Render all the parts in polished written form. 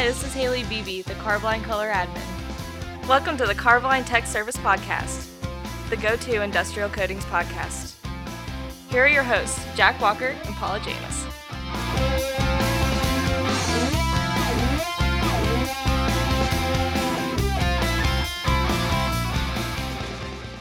Hi, this is Haley Beebe, the Carboline Color Admin. Welcome to the Carboline Tech Service Podcast, the go-to industrial coatings podcast. Here are your hosts, Jack Walker and Paula Janus.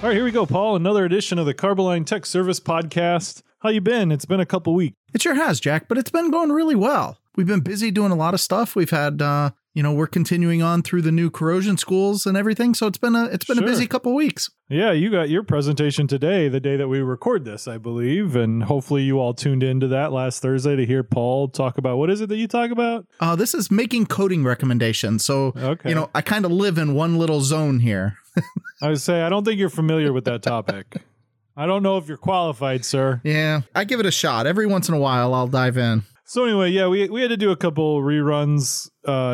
All right, here we go, Paul. Another edition of the Carboline Tech Service Podcast. How you been? It's been a couple weeks. It sure has, Jack, but it's been going really well. We've been busy doing a lot of stuff. We've had, we're continuing on through the new corrosion schools and everything. So it's been a busy couple weeks. Yeah, you got your presentation today, the day that we record this, I believe. And hopefully you all tuned into that last Thursday to hear Paul talk about, what is it that you talk about? This is making coding recommendations. So, okay. I kind of live in one little zone here. I would say, I don't think you're familiar with that topic. I don't know if you're qualified, sir. Yeah, I give it a shot. Every once in a while, I'll dive in. So anyway, yeah, we had to do a couple reruns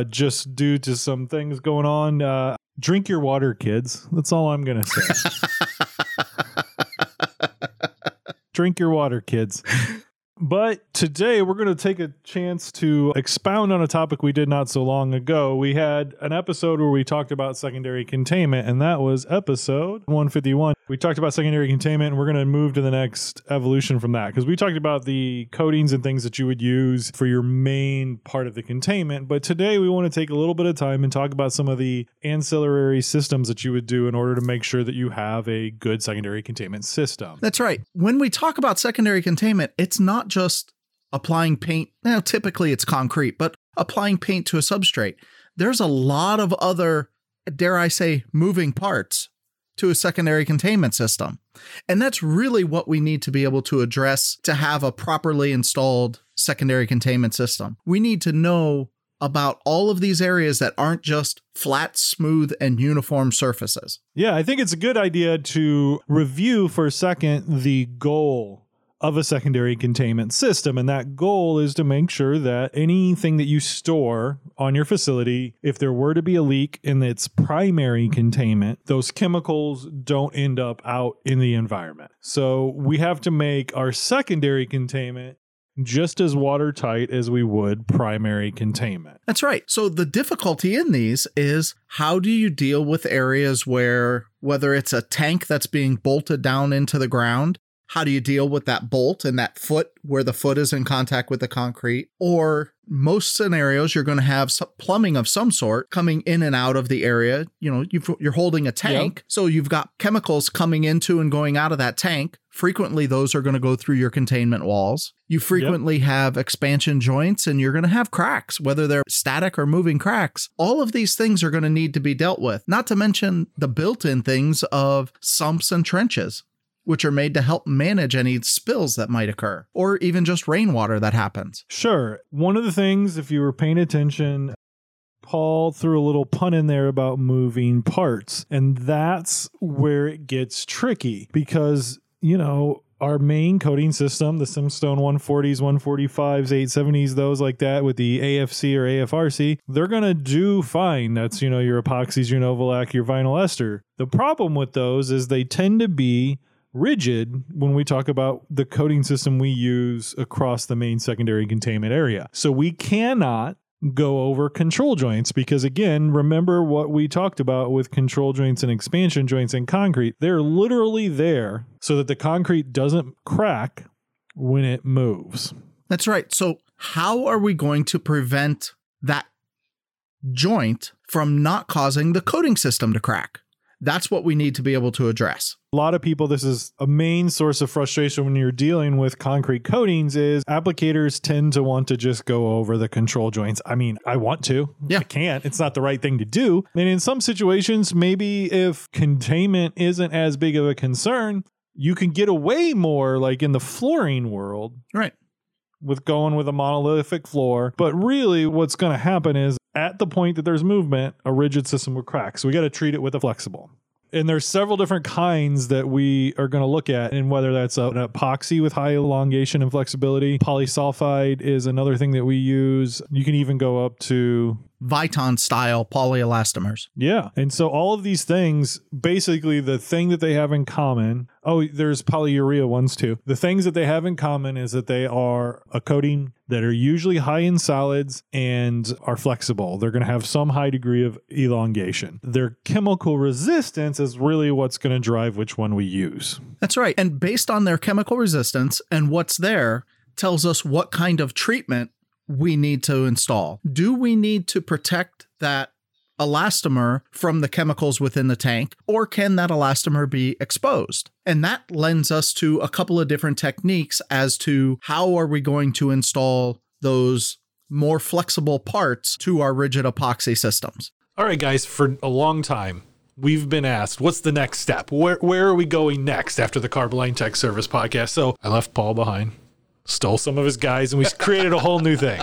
just due to some things going on. Drink your water, kids. That's all I'm going to say. Drink your water, kids. But today we're going to take a chance to expound on a topic we did not so long ago. We had an episode where we talked about secondary containment, and that was episode 151. We talked about secondary containment, and we're going to move to the next evolution from that, because we talked about the coatings and things that you would use for your main part of the containment. But today we want to take a little bit of time and talk about some of the ancillary systems that you would do in order to make sure that you have a good secondary containment system. That's right. When we talk about secondary containment, it's not just applying paint. Now, typically it's concrete, but applying paint to a substrate. There's a lot of other, dare I say, moving parts to a secondary containment system. And that's really what we need to be able to address to have a properly installed secondary containment system. We need to know about all of these areas that aren't just flat, smooth, and uniform surfaces. Yeah, I think it's a good idea to review for a second the goal of a secondary containment system. And that goal is to make sure that anything that you store on your facility, if there were to be a leak in its primary containment, those chemicals don't end up out in the environment. So we have to make our secondary containment just as watertight as we would primary containment. That's right. So the difficulty in these is, how do you deal with areas where, whether it's a tank that's being bolted down into the ground, how do you deal with that bolt and that foot where the foot is in contact with the concrete? Or most scenarios, you're going to have some plumbing of some sort coming in and out of the area. You're holding a tank, so you've got chemicals coming into and going out of that tank. Frequently, those are going to go through your containment walls. You frequently have expansion joints, and you're going to have cracks, whether they're static or moving cracks. All of these things are going to need to be dealt with, not to mention the built-in things of sumps and trenches, which are made to help manage any spills that might occur, or even just rainwater that happens. Sure. One of the things, if you were paying attention, Paul threw a little pun in there about moving parts. And that's where it gets tricky, because, our main coating system, the Simstone 140s, 145s, 870s, those like that with the AFC or AFRC, they're going to do fine. That's, your epoxies, your Novolac, your vinyl ester. The problem with those is they tend to be rigid when we talk about the coating system we use across the main secondary containment area. So we cannot go over control joints, because again, remember what we talked about with control joints and expansion joints in concrete. They're literally there so that the concrete doesn't crack when it moves. That's right. So how are we going to prevent that joint from not causing the coating system to crack? That's what we need to be able to address. A lot of people, this is a main source of frustration when you're dealing with concrete coatings, is applicators tend to want to just go over the control joints. I mean, I want to. Yeah. I can't. It's not the right thing to do. And in some situations, maybe if containment isn't as big of a concern, you can get away more, like in the flooring world. Right. With going with a monolithic floor. But really what's going to happen is, at the point that there's movement, a rigid system will crack. So we got to treat it with a flexible. And there's several different kinds that we are going to look at, and whether that's an epoxy with high elongation and flexibility. Polysulfide is another thing that we use. You can even go up to Viton style polyelastomers. Yeah. And so all of these things, basically the thing that they have in common, oh, there's polyurea ones too. The things that they have in common is that they are a coating that are usually high in solids and are flexible. They're going to have some high degree of elongation. Their chemical resistance is really what's going to drive which one we use. That's right. And based on their chemical resistance and what's there tells us what kind of treatment we need to install. Do we need to protect that elastomer from the chemicals within the tank, or can that elastomer be exposed? And that lends us to a couple of different techniques as to how are we going to install those more flexible parts to our rigid epoxy systems. All right, guys, for a long time, we've been asked, what's the next step? Where are we going next after the Carboline Tech Service podcast? So I left Paul behind. Stole some of his guys, and we created a whole new thing.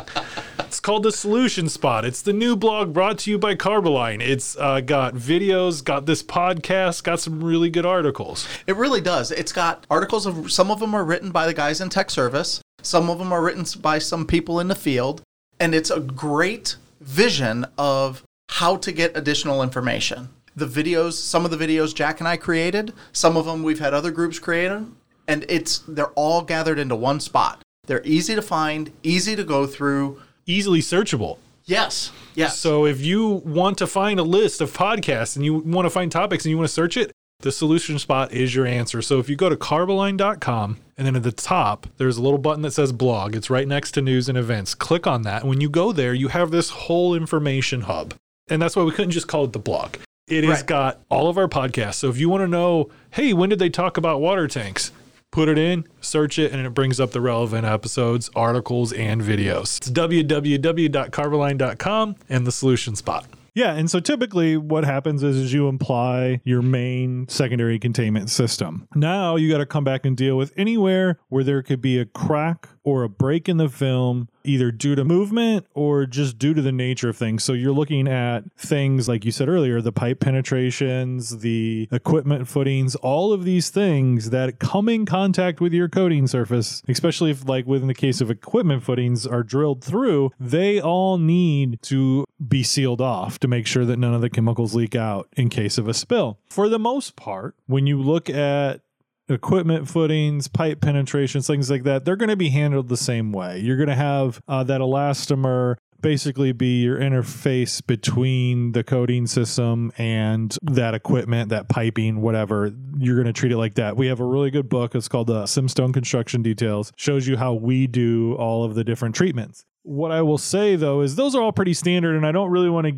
It's called The Solution Spot. It's the new blog brought to you by Carboline. It's got videos, got this podcast, got some really good articles. It really does. It's got articles. Some of them are written by the guys in tech service. Some of them are written by some people in the field. And it's a great vision of how to get additional information. The videos, some of the videos Jack and I created. Some of them we've had other groups create them. And they're all gathered into one spot. They're easy to find, easy to go through. Easily searchable. Yes. Yes. So if you want to find a list of podcasts and you want to find topics and you want to search it, the Solution Spot is your answer. So if you go to carboline.com and then at the top, there's a little button that says blog. It's right next to news and events. Click on that. And when you go there, you have this whole information hub. And that's why we couldn't just call it the blog. It has got all of our podcasts. So if you want to know, hey, when did they talk about water tanks? Put it in, search it, and it brings up the relevant episodes, articles, and videos. It's www.carboline.com and the Solution Spot. Yeah, and so typically what happens is you imply your main secondary containment system. Now you got to come back and deal with anywhere where there could be a crack or a break in the film, either due to movement or just due to the nature of things. So you're looking at things, like you said earlier, the pipe penetrations, the equipment footings, all of these things that come in contact with your coating surface, especially if, like within the case of equipment footings, are drilled through, they all need to be sealed off to make sure that none of the chemicals leak out in case of a spill. For the most part, when you look at equipment footings, pipe penetrations, things like that, they're going to be handled the same way. You're going to have that elastomer basically be your interface between the coating system and that equipment, that piping, whatever. You're going to treat it like that. We have a really good book. It's called the Simstone Construction Details. Shows you how we do all of the different treatments. What I will say, though, is those are all pretty standard, and I don't really want to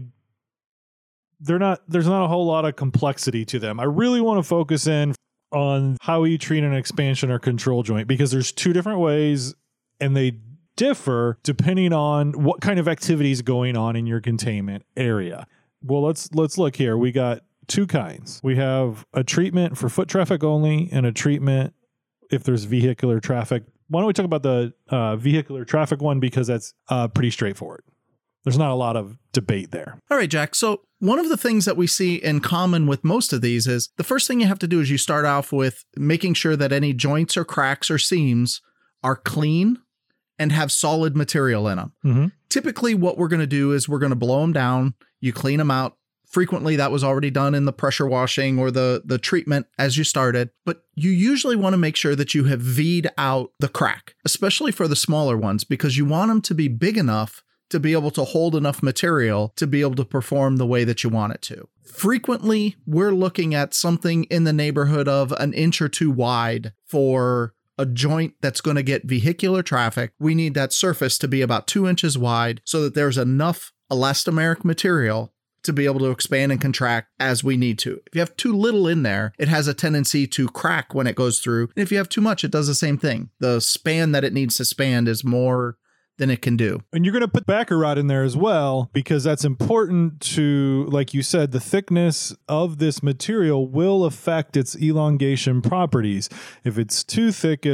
there's not a whole lot of complexity to them. I really want to focus in on how you treat an expansion or control joint, because there's two different ways and they differ depending on what kind of activity is going on in your containment area. Well, let's look here. We got two kinds. We have a treatment for foot traffic only and a treatment if there's vehicular traffic. Why don't we talk about the vehicular traffic one, because that's pretty straightforward. There's not a lot of debate there. All right, Jack. So one of the things that we see in common with most of these is the first thing you have to do is you start off with making sure that any joints or cracks or seams are clean and have solid material in them. Mm-hmm. Typically, what we're going to do is we're going to blow them down. You clean them out. Frequently, that was already done in the pressure washing or the treatment as you started. But you usually want to make sure that you have V'd out the crack, especially for the smaller ones, because you want them to be big enough to be able to hold enough material to be able to perform the way that you want it to. Frequently, we're looking at something in the neighborhood of an inch or two wide for a joint that's going to get vehicular traffic. We need that surface to be about 2 inches wide so that there's enough elastomeric material to be able to expand and contract as we need to. If you have too little in there, it has a tendency to crack when it goes through. And if you have too much, it does the same thing. The span that it needs to span is more than it can do. And you're going to put backer rod in there as well, because that's important to, like you said, the thickness of this material will affect its elongation properties. If it's too thick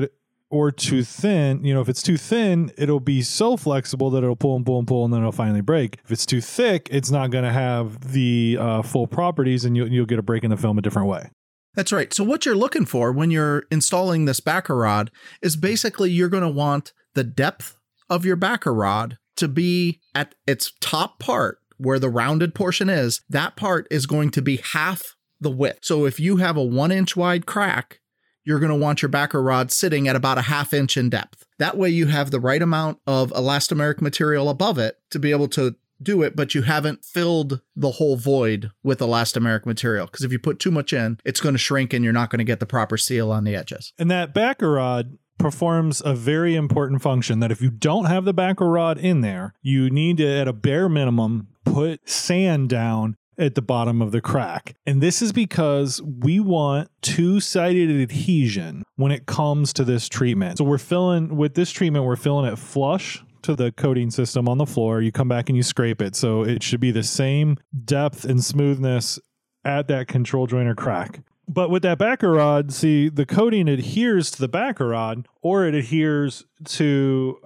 or too thin, if it's too thin, it'll be so flexible that it'll pull and pull and pull, and then it'll finally break. If it's too thick, it's not going to have the full properties, and you'll get a break in the film a different way. That's right. So what you're looking for when you're installing this backer rod is basically you're going to want the depth of your backer rod to be at its top part where the rounded portion is, that part is going to be half the width. So if you have a 1 inch wide crack, you're going to want your backer rod sitting at about a half inch in depth. That way you have the right amount of elastomeric material above it to be able to do it, but you haven't filled the whole void with elastomeric material. Because if you put too much in, it's going to shrink and you're not going to get the proper seal on the edges. And that backer rod performs a very important function that if you don't have the backer rod in there, you need to, at a bare minimum, put sand down at the bottom of the crack. And this is because we want two-sided adhesion when it comes to this treatment. So we're filling it flush to the coating system on the floor. You come back and you scrape it. So it should be the same depth and smoothness at that control joint or crack. But with that backer rod, see, the coating adheres to the backer rod, or it adheres to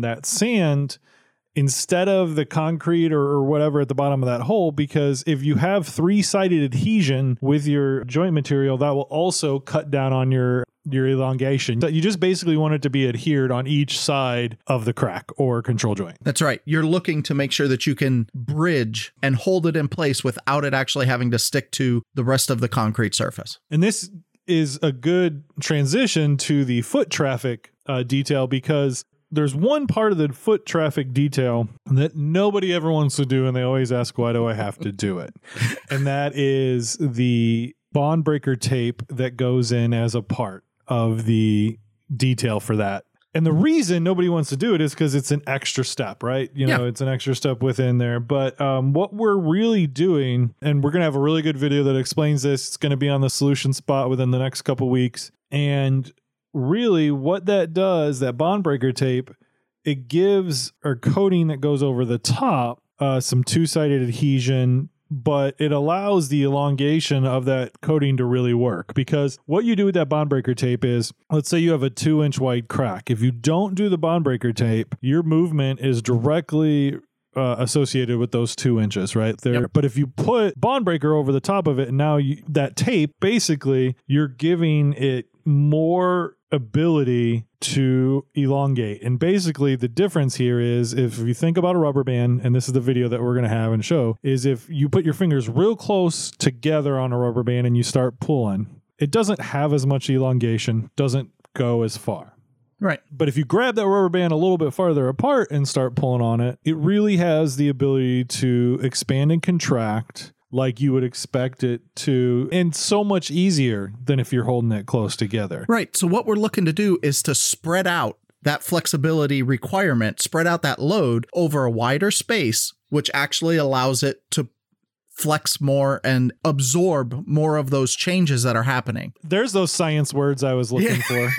that sand instead of the concrete or whatever at the bottom of that hole, because if you have three-sided adhesion with your joint material, that will also cut down on your elongation. So you just basically want it to be adhered on each side of the crack or control joint. That's right. You're looking to make sure that you can bridge and hold it in place without it actually having to stick to the rest of the concrete surface. And this is a good transition to the foot traffic detail, because there's one part of the foot traffic detail that nobody ever wants to do, and they always ask, why do I have to do it? And that is the bond breaker tape that goes in as a part of the detail for that. And the reason nobody wants to do it is because it's an extra step, right? It's an extra step within there. But what we're really doing, and we're going to have a really good video that explains this. It's going to be on the Solution Spot within the next couple weeks. And really what that does, that bond breaker tape, it gives our coating that goes over the top some two-sided adhesion, but it allows the elongation of that coating to really work. Because what you do with that bond breaker tape is, let's say you have a 2-inch wide crack. If you don't do the bond breaker tape, your movement is directly associated with those 2 inches right there. Yep. But if you put bond breaker over the top of it, and now that tape, basically you're giving it more ability to elongate. And basically the difference here is, if you think about a rubber band, and this is the video that we're going to have and show, is if you put your fingers real close together on a rubber band and you start pulling, it doesn't have as much elongation, doesn't go as far. Right. But if you grab that rubber band a little bit farther apart and start pulling on it, it really has the ability to expand and contract like you would expect it to, and so much easier than if you're holding it close together. Right. So what we're looking to do is to spread out that flexibility requirement, spread out that load over a wider space, which actually allows it to flex more and absorb more of those changes that are happening. There's those science words I was looking for.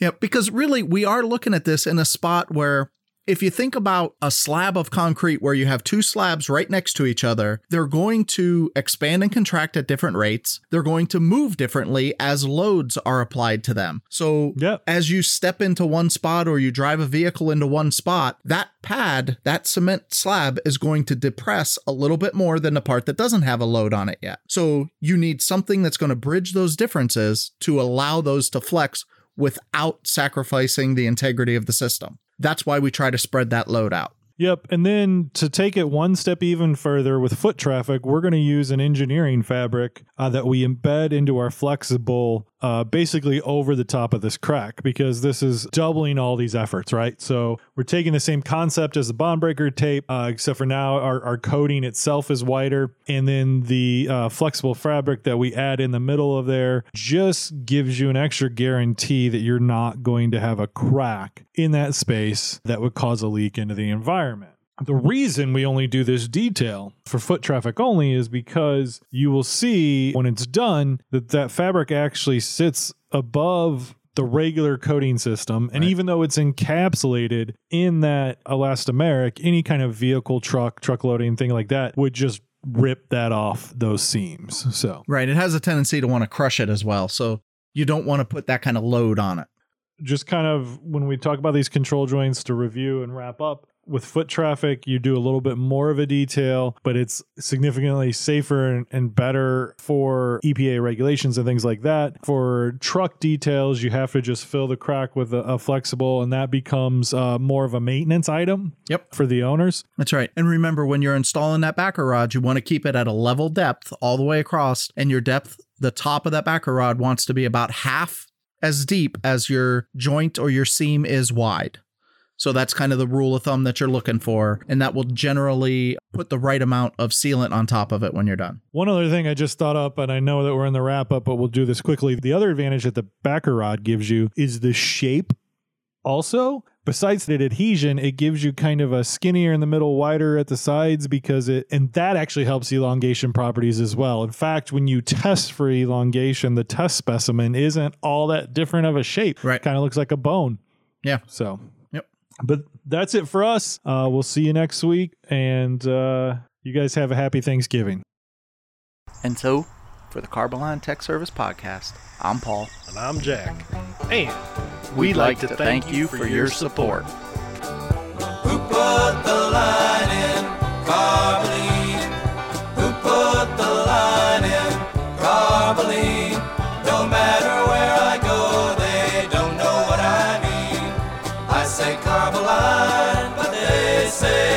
Yeah, because really we are looking at this in a spot where, if you think about a slab of concrete where you have two slabs right next to each other, they're going to expand and contract at different rates. They're going to move differently as loads are applied to them. So as you step into one spot or you drive a vehicle into one spot, that pad, that cement slab, is going to depress a little bit more than the part that doesn't have a load on it yet. So you need something that's going to bridge those differences to allow those to flex without sacrificing the integrity of the system. That's why we try to spread that load out. Yep. And then to take it one step even further with foot traffic, we're going to use an engineering fabric that we embed into our flexible, basically over the top of this crack, because this is doubling all these efforts, right? So we're taking the same concept as the bond breaker tape, except for now our coating itself is wider. And then the flexible fabric that we add in the middle of there just gives you an extra guarantee that you're not going to have a crack in that space that would cause a leak into the environment. The reason we only do this detail for foot traffic only is because you will see when it's done that that fabric actually sits above the regular coating system. And even though it's encapsulated in that elastomeric, any kind of vehicle, truck loading, thing like that would just rip that off those seams. So, right. It has a tendency to want to crush it as well. So you don't want to put that kind of load on it. Just kind of when we talk about these control joints, to review and wrap up, with foot traffic, you do a little bit more of a detail, but it's significantly safer and better for EPA regulations and things like that. For truck details, you have to just fill the crack with a flexible, and that becomes more of a maintenance item. Yep. For the owners. That's right. And remember, when you're installing that backer rod, you want to keep it at a level depth all the way across, and your depth, the top of that backer rod wants to be about half as deep as your joint or your seam is wide. So that's kind of the rule of thumb that you're looking for. And that will generally put the right amount of sealant on top of it when you're done. One other thing I just thought up, and I know that we're in the wrap up, but we'll do this quickly. The other advantage that the backer rod gives you is the shape also. Besides that adhesion, it gives you kind of a skinnier in the middle, wider at the sides, because it, and that actually helps elongation properties as well. In fact, when you test for elongation, the test specimen isn't all that different of a shape. Right. It kind of looks like a bone. Yeah. So, yep. But that's it for us. We'll see you next week, and you guys have a happy Thanksgiving. And so, for the Carboline Tech Service Podcast, I'm Paul. And I'm Jack. And we'd like to thank you for your support. Who put the line in Carboline? Who put the line in Carboline? No matter where I go, they don't know what I mean. I say Carboline, but they say